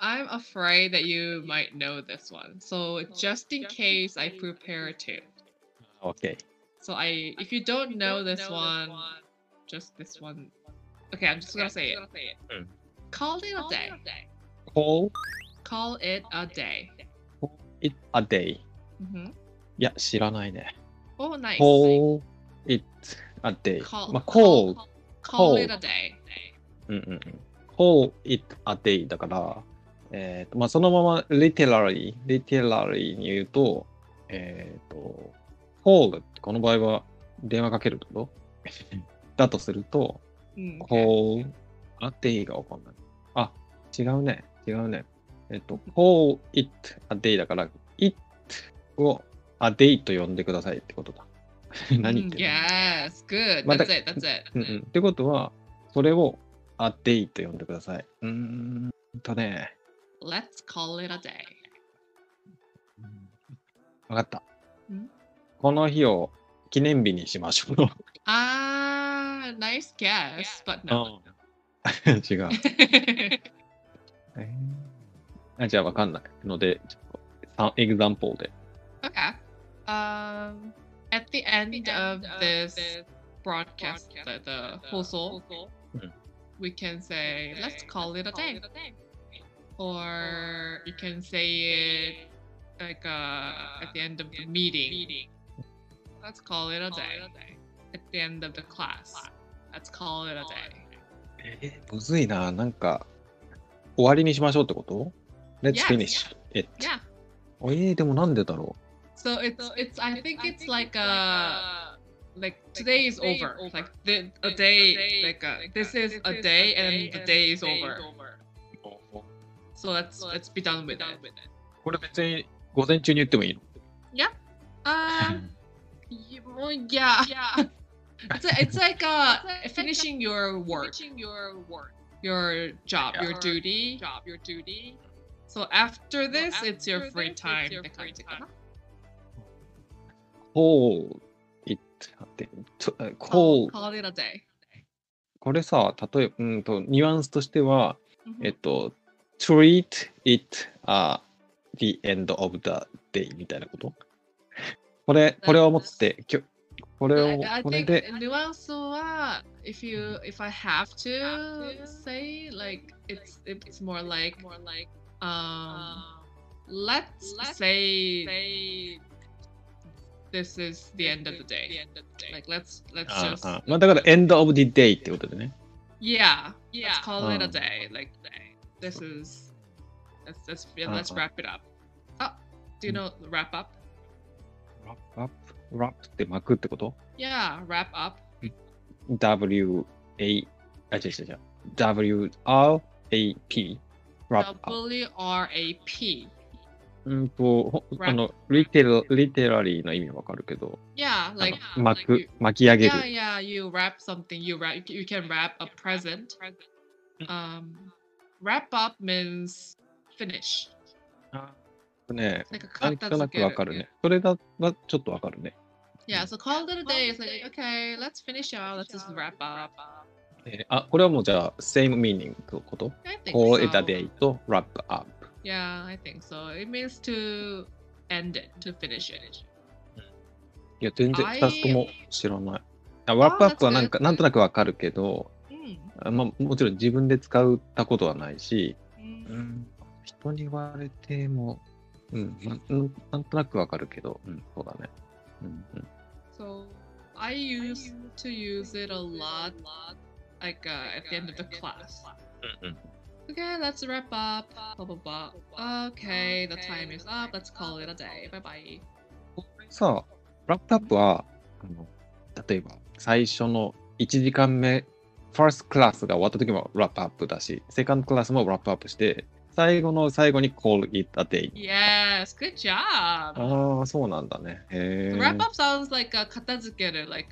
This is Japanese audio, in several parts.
I'm afraid that you might know this one. So just in case, I prepare two. Okay. So if you don't know this one, just this one. Okay, I'm just gonna say it. Call it a day. Call it a day. Call it a day. いや、知らないね。Oh, nice. Call it a day. Call it a day. うんうんうん。Call it a day だから、まあそのままliterally に言うと、call ってこの場合は電話かけるってことだとすると、call a day がわかんない。あ、違うね。call it a day だから、it を a day と呼んでくださいってことだ。何言ってるの？ Yes, good. That's it. ってことは、それを a day と呼んでください。ね。Let's call it a day. わかった。この日を記念日にしましょう。あー、nice guess, but no. 違う。じゃあわかんないので、ちょっとexample で。Okay. At the end of this broadcast, the 放送、we can say, let's call it a day. Or you can say it like at the end of the meeting. Let's call it a day. At the end of the class. Let's call it a day. むずいな。なんか終わりにしましょうってこと？ Let's finish it. Yeah. でもなんでだろう？So it's I think it's like a like today is over, like a day, like this is a day and the day is over. So let's be done with it. これ別に午前中に言ってもいいの？ Yeah. Yeah. It's like finishing your work, your job, your duty. So after this, it's your free time. Call it a day. Call it a day. これさ、例えばニュアンスとしては、treat it at the end of the day みたいなこと。これをもって、これで。ニュアンスは、if I have to say, like it's more like, let's say.This is the end of the day. Like let's just. まあだから end of the day ってことでね。Yeah, let's call it a day. Like this is let's wrap it up. Ah, do you know wrap up? Wrap って巻くってこと？ Yeah, wrap up. W R A P wrap up. W R A P literally の意味はわかるけど。Yeah, like 巻き上げる。Yeah, you wrap something. You can wrap a present. Wrap up means finish. ね、なんとなくわかるね。それだはちょっとわかるね。Yeah, so call it a day. It's like okay, let's finish up. Let's just wrap up. あ、これはもうじゃあ same meaning のこと。call it a day と wrap up。Yeah, I think so. It means to end it, to finish it. いや、全然2つとも知らない。ワップアップはなんとなくわかるけど、もちろん自分で使ったことはないし、人に言われても、なんとなくわかるけど、そうだね。So, I used to use it a lot, like at the end of the class.Okay, let's wrap up. Blah, blah, blah. Okay, the time is up. Let's call it a day. Bye bye. さあ、wrap up は例えば最初の1時間目、first class が終わった時も wrap up だし、second class も wrap up して、最後の最後に call it a day. Yes, good job. ああ、そうなんだね。Wrap up sounds like 片付ける、like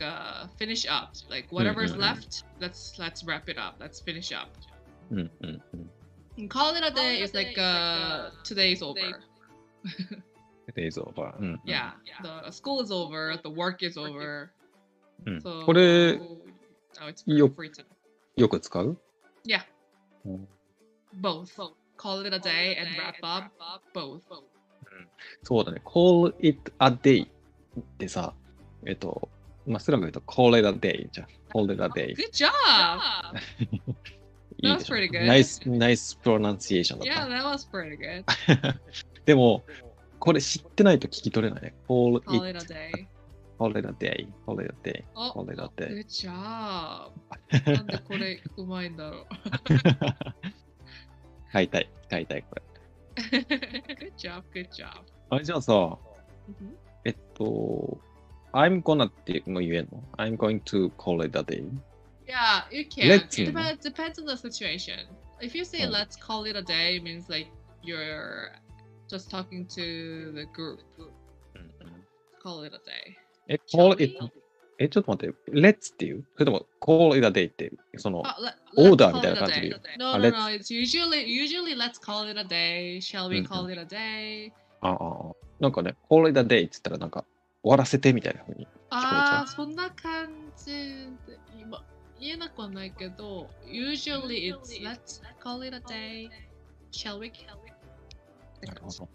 finish up, like whatever's left, let's wrap it up, let's finish up.Call it a day is like today's over. Today's over. Yeah, the school is over, the work is over. So これよく使う？Yeah. both. Call it a day and wrap up both. そうだね。Call it a day ってさ、まあスラムで言うと Call it a day じゃん。Call it a day. Good job! That was pretty good. Nice pronunciation だった。Yeah, that was pretty good. でもこれ知ってないと聞き取れないね。Call it a day.Holiday. Good job. なんでこれうまいんだろう。買いたいこれ。Good job. あ、じゃあさ、I'm gonna っても言えんの ？I'm going to call it a day. Yeah, you can. Depends on the situation. If you say let's call it a day, it means like you're just talking to the group. Call it a day.ちょっと待って、Let's っていうそれとも Call it a day ってそのオーダーみたいな感じで言う。No, it's usually let's call it a day, shall we call it a day? なんかね、Call it a day って言ったらなんか終わらせてみたいな風に聞こえちゃう。そんな感じで今言えなくはないけど、Usually it's let's call it a day, shall we? なるほど。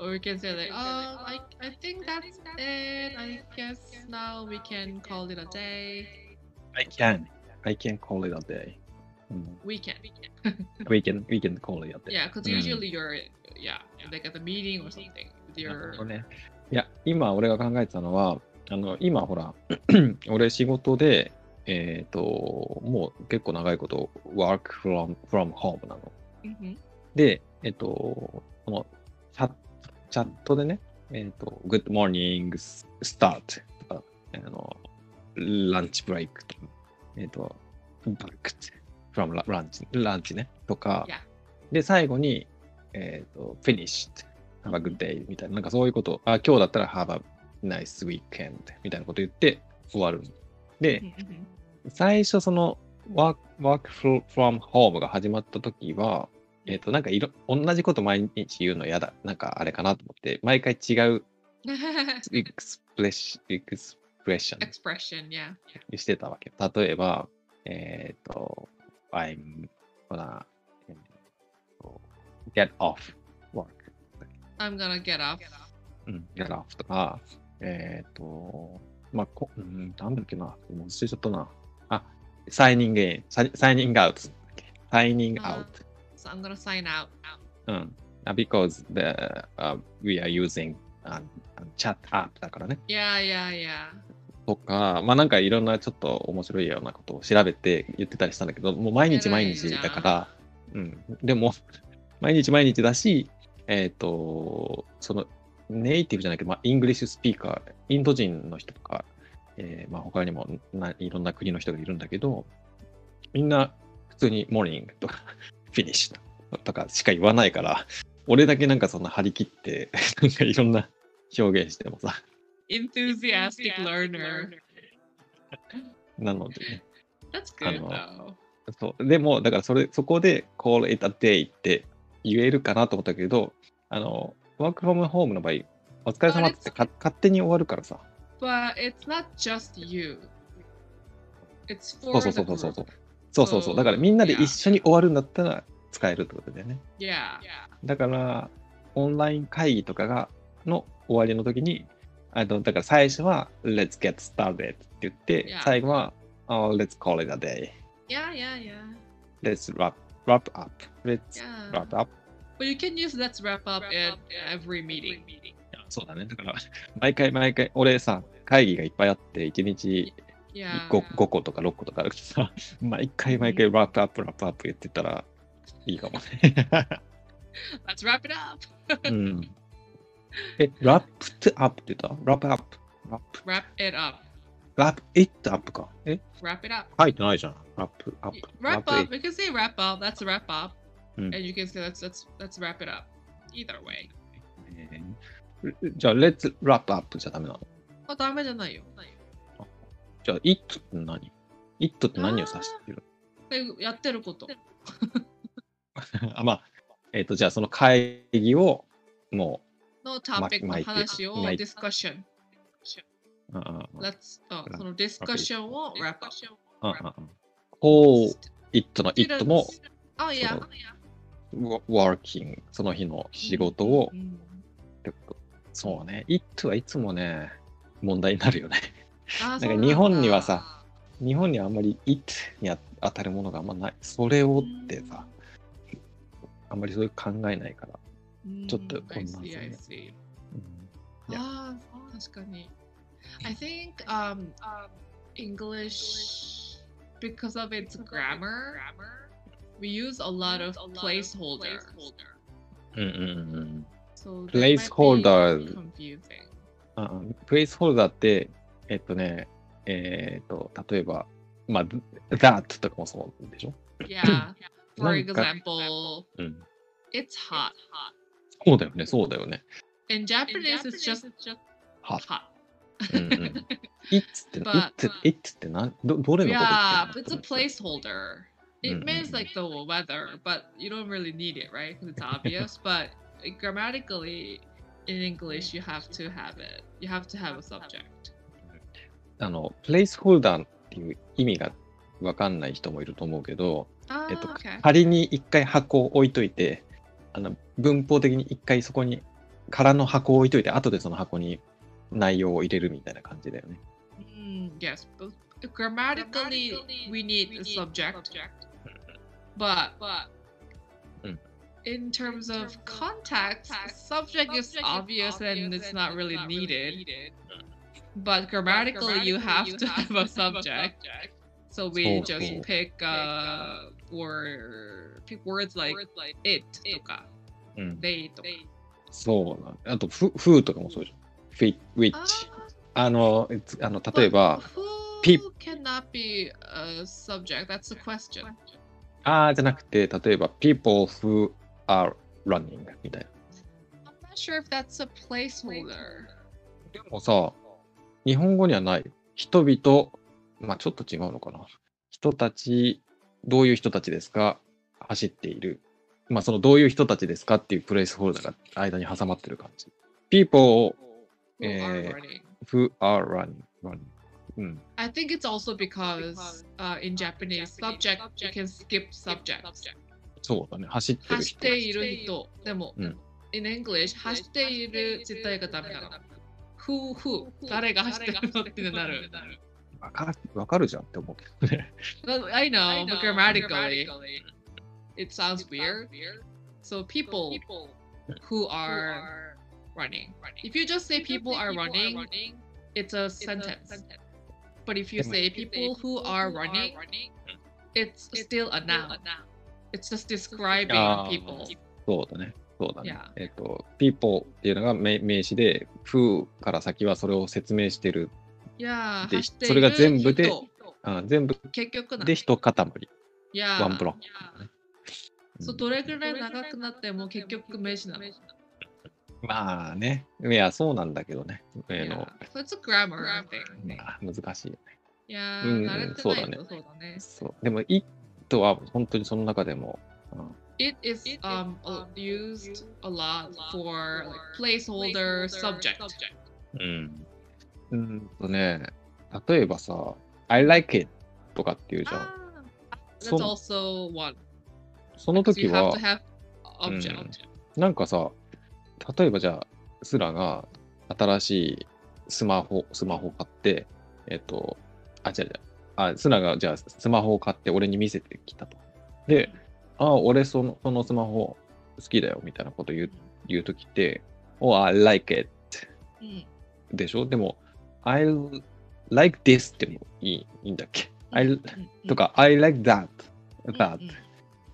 Or we can say like, I think that's it. I guess now we can call it a day. I can call it a day. We can call it a day. Yeah, because usually you're like at a meeting or something.いや、今俺が考えてたのは、今ほら、俺仕事でもう結構長いことwork from homeなの。で、このチャットでね、Good morning start とか、ランチブレイクとか、back from lunch ね、とか、で、最後に、finished, have a good day みたいな、なんかそういうこと、あ、今日だったら have a nice weekend みたいなこと言って終わる。で、最初その work from home が始まった時は、なんか同じこと毎日言うの嫌だ。なんかあれかなと思って、毎回違うエクスプレッションしてたわけ。例えば、I'm gonna get off work. I'm gonna get off. Get off とか、まあ、なんだっけな、もう忘れちゃったな。あ、signing in、signing out。signing out.So I'm gonna sign out. Because we are using chat app だからね。とか、まあなんかいろんなちょっと面白いようなことを調べて言ってたりしたんだけど、もう毎日だから、でも毎日だし、そのネイティブじゃないけど、まあイングリッシュスピーカー、インド人の人とか、まあ他にもいろんな国の人がいるんだけど、みんな普通にモーニングとか。フィニッシュとかしか言わないから、俺だけなんかそんな張り切ってなんかいろんな表現してもさ、enthusiastic learner なので、ね、That's good though. そうでもだからそこで call it a day って言えるかなと思ったけど、work from home の場合、お疲れ様って勝手に終わるからさ。But it's not just you. It's for the group.そうだからみんなで一緒に終わるんだったら使えるってことだよね。だからオンライン会議とかの終わりの時に、だから最初は Let's get started って言って、最後は、Let's call it a day. Let's wrap up. Let's wrap up. But you can use Let's wrap up at every meeting. そうだね。だから毎回俺さ会議がいっぱいあって1日5個とか6個とかあるけどさ、毎回ラップアップ言ってたらいいかもね。Let's wrap it up! ラップアップって言った？Wrap it up か。Wrap it up. 入ってないじゃん。Wrap up. We can say wrap up. That's a wrap up. And you can say let's wrap it up. Either way. じゃあ Let's wrap up じゃダメなの？あ、ダメじゃないよ。じゃあ、it って何？ it って何を指してる？やってること。まあ、じゃあその会議をもう、のトピックの話をディスカッション。そのディスカッションをラップアップ。こう、it の it も、working、その日の仕事を、ってこと。そうね、it はいつもね、問題になるよね。なんか日本にはさ、日本にはあんまり it に当たるものがあんまない。それをってさ、あんまりそういう考えないから、ちょっと困りますよね。ああ、確かに。I think English, because of its grammar, we use a lot of placeholder. So placeholder confusing. placeholder って例えばまあ that とかもそうでしょ。Yeah. For example, it's hot. そうだよね、そうだよね。In Japanese, it's just hot. It's って何？どれのこと？ Yeah, it's a placeholder. It means like the weather, but you don't really need it, right? Because it's obvious. But grammatically, in English, you have to have it. You have to have a subject. placeholder っていう意味が分かんない人もいると思うけど、仮に一回箱を置いといて、文法的に一回そこに空の箱を置いといて、後でその箱に内容を入れるみたいな感じだよね。Yes, but grammatically we need a subject, but in terms of context, the subject is obvious and it's not really needed. But grammatically you have to have a subject, so we just pick words like it とか they とか。そうな。あとwho とかもそうじゃん。Which 例えば people cannot be a subject. That's a question. じゃなくて例えば people who are running みたいな。I'm not sure if that's a placeholder. でもさ、日本語にはない人々、まあちょっと違うのかな。人たち、どういう人たちですか、走っている。まあそのどういう人たちですかっていうプレイスホルダーが間に挟まってる感じ。people who are running. I think it's also because in Japanese, subject, you can skip subjects. そうだね、走ってる人。走っている人。でも、in English, 走っている自体がダメなの。who 誰が走ってるのってなる。わかるじゃんって思うけどね。I know, but grammatically, it sounds weird. So people who are running. If you just say people are running, it's a sentence. But if you say people who are running, it's still a noun. It's just describing people. そうだね。そうだね。people っていうのが名詞で、who から先はそれを説明してる。で、それが全部で、全部で一塊。ワンブロック。そう、どれくらい長くなっても結局名詞なの。まあね、いやそうなんだけどね。それちょっとグラマーって難しいよね。いやー、そうだね。でも、it は本当にその中でも。It is used a lot for placeholder subject. 例えばさ、I like it とかっていうじゃん。That's also one. その時は、なんかさ、例えばじゃあスラが新しいスマホ買ってスラがじゃあスマホを買って俺に見せてきたと。で、俺そのスマホ好きだよみたいなこと言うときって、I like it でしょ。でも I like this ってもいいんだっけ？とか I like that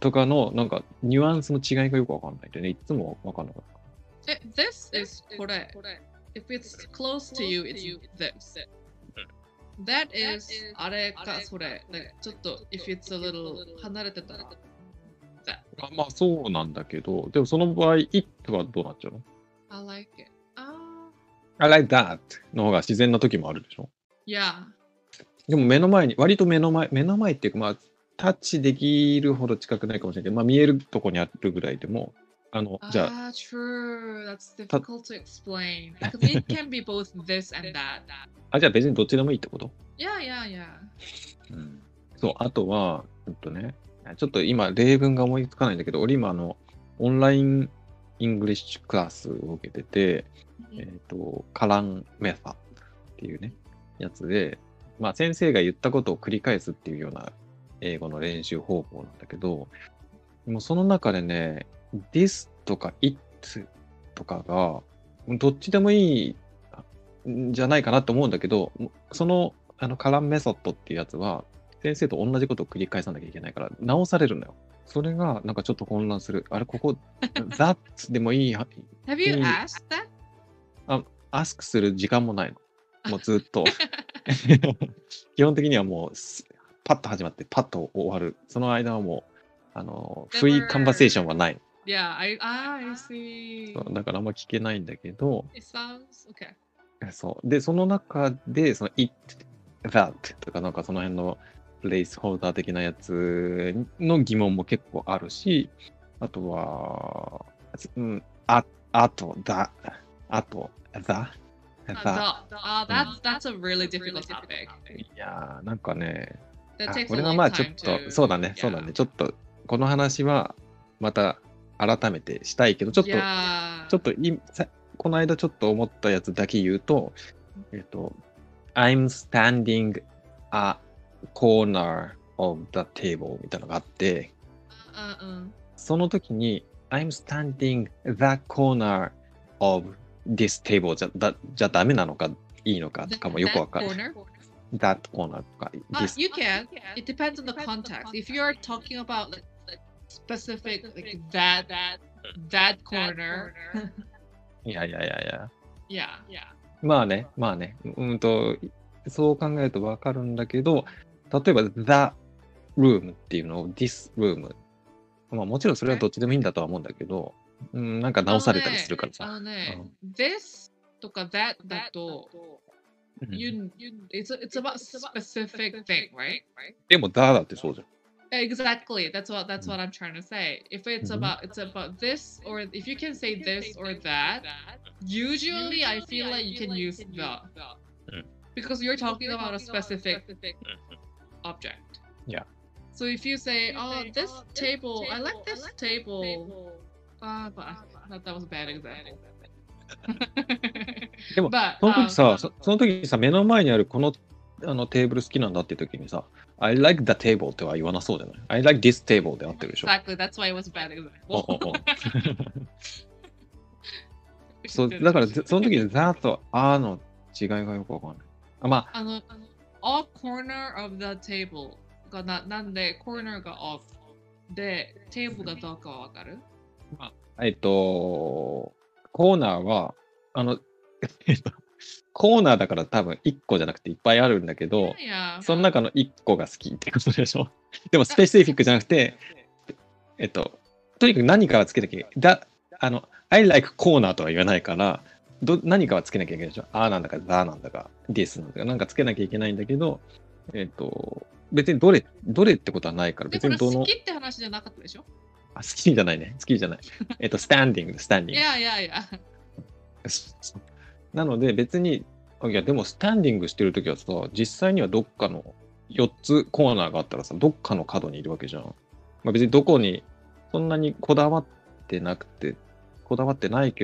とかのなんかニュアンスの違いがよくわかんないでね、いつもわかんなかった。This is これ。If it's close to you, it's this. That is あれかそれ。ちょっと if it's a little 離れてたら。まあそうなんだけど、でもその場合 it はどうなっちゃうの？ I like it. I like that の方が自然な時もあるでしょ？ Yeah. でも割と目の前っていうか、まあタッチできるほど近くないかもしれないけど、まあ見えるとこにあるぐらいでも。True. That's difficult to explain. Because it can be both this and that. じゃあ別にどっちでもいいってこと？ Yeah, yeah, yeah. そう、あとは、ちょっと今例文が思いつかないんだけど、俺今オンラインイングリッシュクラスを受けてて、カランメサっていうねやつで、まあ、先生が言ったことを繰り返すっていうような英語の練習方法なんだけど、もうその中でね this とか it とかがどっちでもいいんじゃないかなと思うんだけど、そのカランメソッドっていうやつは先生と同じことを繰り返さなきゃいけないから直されるのよ。それがなんかちょっと混乱する。あれここ that でもいい。Have you asked that? ask する時間もないの。もうずっと基本的にはもうパッと始まってパッと終わる。その間はもうフリーカンバセーションはない。Yeah, I see. だからあんま聞けないんだけど。It sounds okay. そうでその中でその it that とかなんかその辺のプレイスホルダー的なやつの疑問も結構あるし、あとは、that's a really difficult topic. いやー、なんかね、これはまあちょっと、そうだね、ちょっとこの話はまた改めてしたいけど、ちょっとこの間ちょっと思ったやつだけ言うと、I'm standing a corner of the table みたいなのがあって、その時に I'm standing the corner of this table じゃダメなのかいいのかとかもよくわかる。That corner とか。You can. It depends on the context. If you're talking about like specific like that corner. いや。まあね。そう考えるとわかるんだけど、例えば the room っていうのを this room、まあ、もちろんそれはどっちでもいいんだとは思うんだけど、なんか直されたりするからさ。This とか that だと、it's about specific thing, right? でも that だってそうじゃん。Exactly. That's what I'm trying to say. If it's about this, or if you can say this or that, usually I feel like you can use the.Because you're talking about a specific object. Yeah. So if you say, "Oh, this table, I like this table," but I thought that was a bad example. でもその時さ目の前にあるこのテーブル好きなんだって時にさ、I like the table っては言わなそうじゃない。I like this table で合ってるでしょ。Exactly. That's why it was a bad example. そうだからその時にざっとの違いがよくわかんない。まあ、all corner of the table がなんで、corner が off で、table がどうかわかる？コーナーは、コーナーだから多分1個じゃなくていっぱいあるんだけど、その中の1個が好きってことでしょ？でも、スペシフィックじゃなくて、とにかく何かはつけなきゃいけない。I like コーナーとは言わないから、何かはつけなきゃいけないでしょ。なんだか、だなんだか、ですなんだか、なんかつけなきゃいけないんだけど、別にどれってことはないから、別にどの。好きって話じゃなかったでしょ。好きじゃないね。好きじゃない。スタンディング。いや。なので、別に、いや、でも、スタンディングしてるときはさ、実際にはどっかの4つコーナーがあったらさ、どっかの角にいるわけじゃん。まあ、別にどこに、そんなにこだわってないけ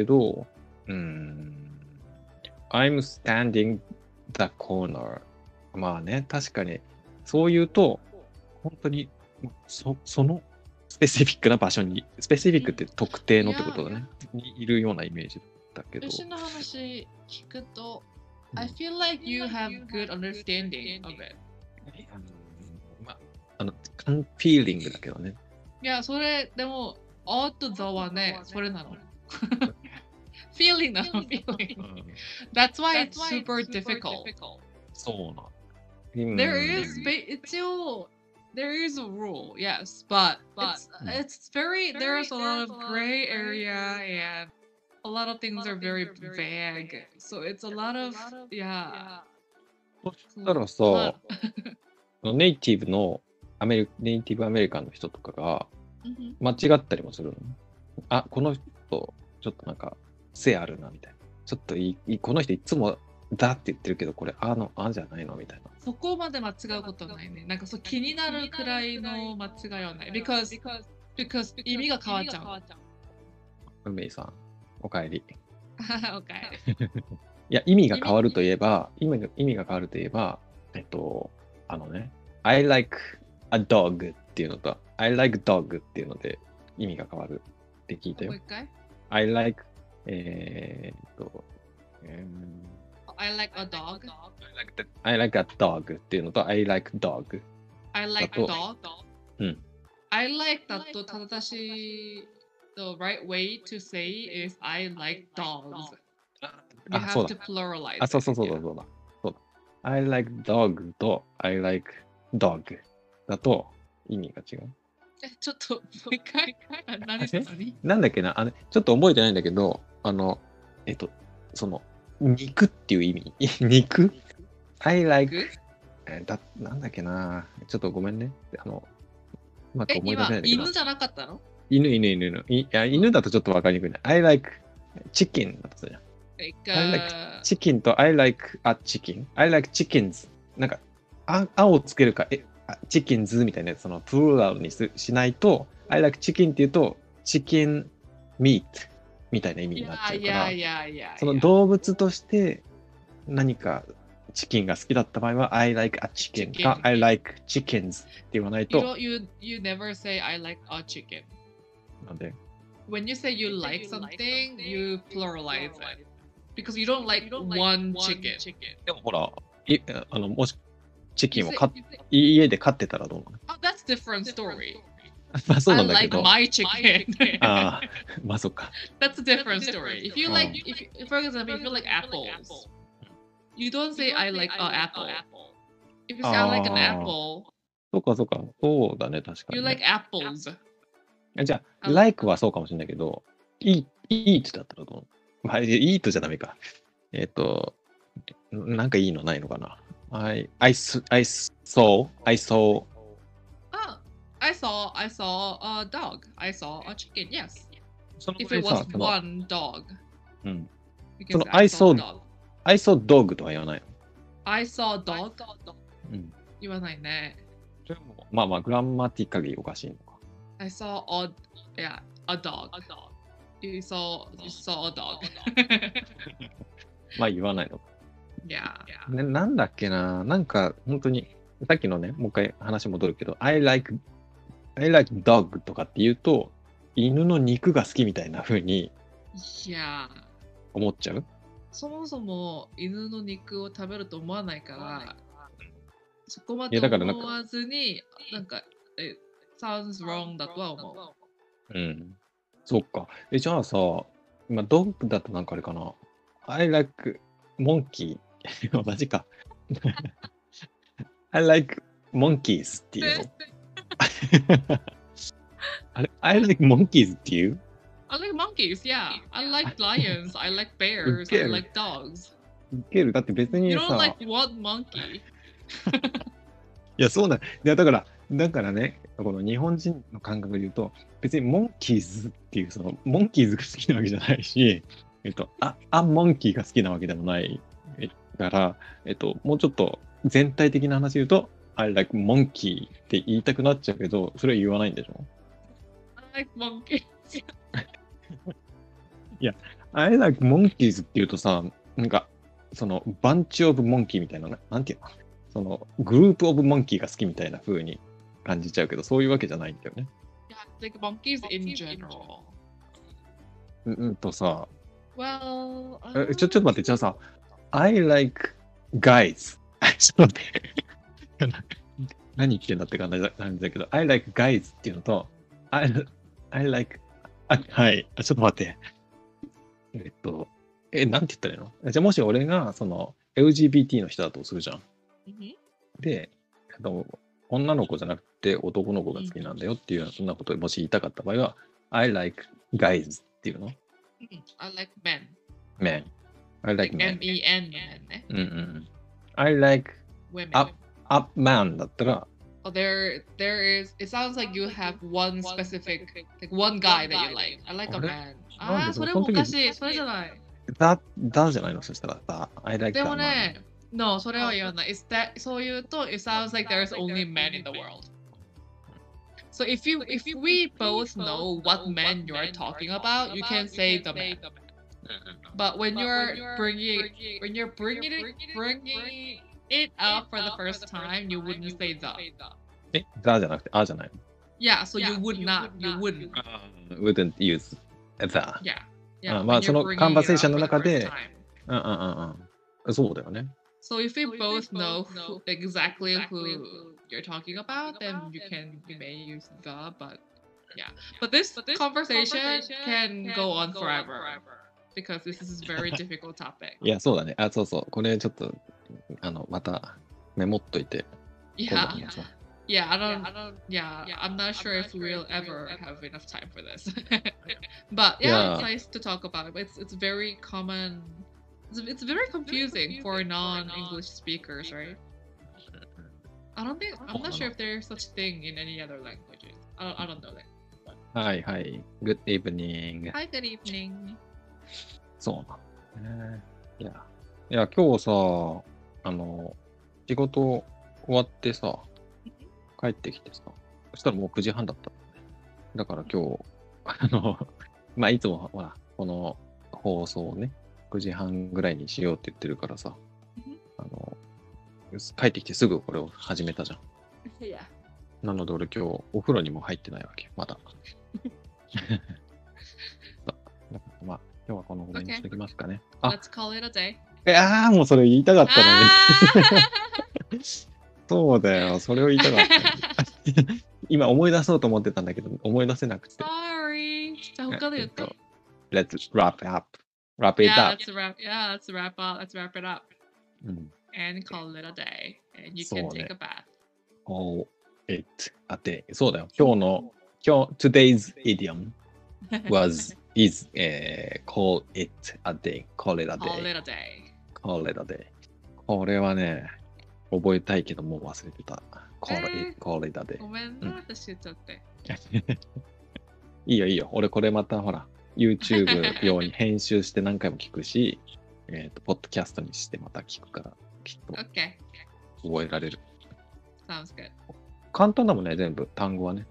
ど、I'm standing the corner。 まあね、確かにそう言うと本当にそのスペシフィックな場所に、スペシフィックって特定のってことだね、にいるようなイメージだけど、私の話聞くと、I feel like you have good understanding of it。 フィーリングだけどね。いや、それでも all to the はね、それなのfeeling なの、feeling。That's why it's super difficult. そうな。There is a rule, yes, but it's very, there is a lot of gray area and a lot of things are very vague. So it's a lot of, yeah. そしたらさ、ネイティブアメリカンの人とかが間違ったりもするの。この人ちょっとなんか背あるなみたいな。ちょっとこの人いつもだって言ってるけどこれあのあじゃないのみたいな、そこまで間違うことはないね。なんかそう気になるくらいの間違いはない because 意味が変わっちゃう。梅井さんおかえりおかえりいや意味が変わるといえば意味が変わるといえばあのね I like a dog っていうのと I like dog っていうので意味が変わるって聞いたよ。もう一回 I like I like a dog. I like a dog っていうのと I like dog. I like dog. うん。I like だと正しい the right way to say is I like dogs. You have to pluralize. あ、そうだ。I like dog と I like dog だと意味が違う。ちょっともう一回なんだっけな、あれちょっと覚えてないんだけど、その肉っていう意味肉 I like なんだっけな、ちょっとごめんね、うまく思い出せないんだけど、今犬じゃなかったの？犬いや犬だとちょっとわかりにくいね。 I like chicken だったじゃん。 I like chicken と I like a chicken I like chickens なんかあをつけるかチキンズみたいな、そのプルラルにしないと I like chicken っていうとチキンミートみたいな意味になっちゃうから、その動物として何かチキンが好きだった場合は I like a chicken か I like chickens って言わないと You never say I like a chicken なんで When you say you like something you pluralize it because you don't like one chicken。 でもほらもしチキンを家で飼ってたらどうなの？あ、that's different story。まあそうなんだけど。I like my chicken。ああ、まあそっか。That's a different story。If you like, for example, if you like apples, you don't say I like an apple. If you say I like an apple。そうか、そうだね、確かに。You like apples。じゃあ、like はそうかもしれないけど、eat だったらどうなの？まあ、eat じゃダメか。なんかいいのないのかな？I saw. Oh, I saw a dog. I saw a chicken. Yes. If it was one dog. うん。その I saw dog とは言わないの。I saw dog。うん。言わないね。でもまあグランマティカリーおかしいのか。I saw a dog. You saw a dog. まあ言わないのか。ね、なんだっけな、なんか本当にさっきのね、もう一回話戻るけど I like dog とかって言うと犬の肉が好きみたいな風に思っちゃう。そもそも犬の肉を食べると思わないからそこまで思わずになんか It sounds wrong だとは思う。うん、そっか。じゃあさ、今ドッグだとなんかあれかな、 I like monkey同じか。I like monkeys っていうの。あれ I like monkeys っていう I like monkeys, yeah. I like lions, I like bears, I like dogs. ウケる。だって別にさ。You don't like one monkey. いや、そうなん。いや、だからね、この日本人の感覚で言うと、別にモンキーズっていう、そのモンキーズが好きなわけじゃないし、モンキーが好きなわけでもないから、もうちょっと全体的な話言うと I like monkey って言いたくなっちゃうけど、それは言わないんでしょ。 I like monkey いや I like monkeys って言うとさ、なんかそのバンチオブモンキーみたいな、なんていうの、そのグループオブモンキーが好きみたいな風に感じちゃうけど、そういうわけじゃないんだよね。 I like monkeys in general さ、Well, ちょっと待って、じゃあさ、I like guys ちょっと待って何言ってんだって感じだけど、I like guys っていうのと I like はい、ちょっと待って、なんて言ったらいいの。じゃあもし俺がその LGBT の人だとするじゃん、で、女の子じゃなくて男の子が好きなんだよっていうようなことをもし言いたかった場合は I like guys っていうの。I like men. Men. I like men. M-E-N ね。I like women. Up man だったら。There is. It sounds like you have one specific, like one guy that you like. I like a man. ああ、それもおかしい。それじゃない。that じゃないのそしたらだ。I like that man. でもね、no、それは言わない。そう言うと、it sounds like there's only men in the world. So if we both know what men you're talking about, you can say the man. But when you're bringing it up for the first time, you wouldn't say the. え、だじゃなくて、あじゃないの。Yeah, so you would not, you wouldn't. Wouldn't use that. Yeah. Yeah. まあそのカンバセーションの中で、そうだよね。So if we both know exactly who you're talking about, then you can may use the, but yeah. But this conversation can go on forever because this is a very difficult topic. いや、そうだね。あ、そうそう。これちょっとまたメモっといて。Yeah. Yeah, I'm not sure if we'll ever have enough time for this. But yeah, it's nice to talk about it. It's very common. It's very confusing for non-English speakers, right? I'm not sure if there's such thing in any other languages. I don't know that. Hi. Good evening. Hi, good evening. そうなんだね。いや、今日さ、仕事終わってさ、帰ってきてさ、そしたらもう9時半だった。だから今日、まあいつもほら、この放送をね、9時半ぐらいにしようって言ってるからさ、帰ってきてすぐこれを始めたじゃん。いや。なので俺今日お風呂にも入ってないわけ、まだ。まあ今日はこのぐらいにしときますかね。Okay. Let's call it a day. ああ、もうそれ言いたかったのに。そうだよ、それを言いたかった。今思い出そうと思ってたんだけど、思い出せなくて。Sorry。じゃあ他で言って。Let's wrap up. Wrap it up. Yeah, let's wrap up. Let's wrap it up. And call it a day. And you can take a bath. Call it a day. そうだよ。today's idiom is call it a day. Call it a day. Call it a day. Call it a day. これはね、覚えたいけどもう忘れてた。これだで。ごめんな、私言っちゃって。いいよ。俺これまたほら、YouTube 用に編集して何回も聞くし、ポッドキャストにしてまた聞くから、きっと覚えられる。Sounds good. 簡単だもんね、全部、単語はね。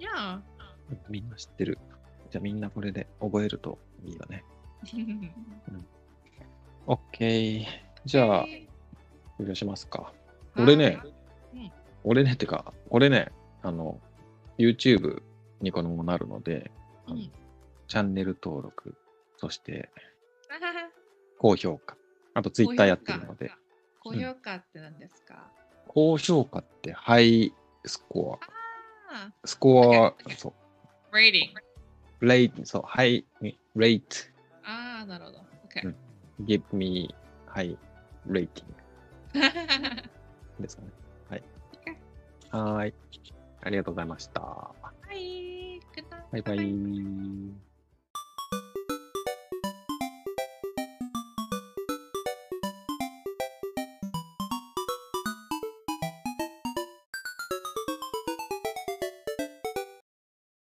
Yeah. みんな知ってる。じゃあみんなこれで覚えるといいよね。OK。じゃあ、お願いしますか。俺ね、YouTube にこのもなるので、チャンネル登録、そして、高評価、あと Twitter やってるので。高評価って何ですか？高評価ってハイスコア。スコア、そう。レーティング。レーティング、そう、ハイ、レート。ああ、なるほど。OK。Give me high rating。ですかね。はい。ありがとうございました。はい。バイバイ。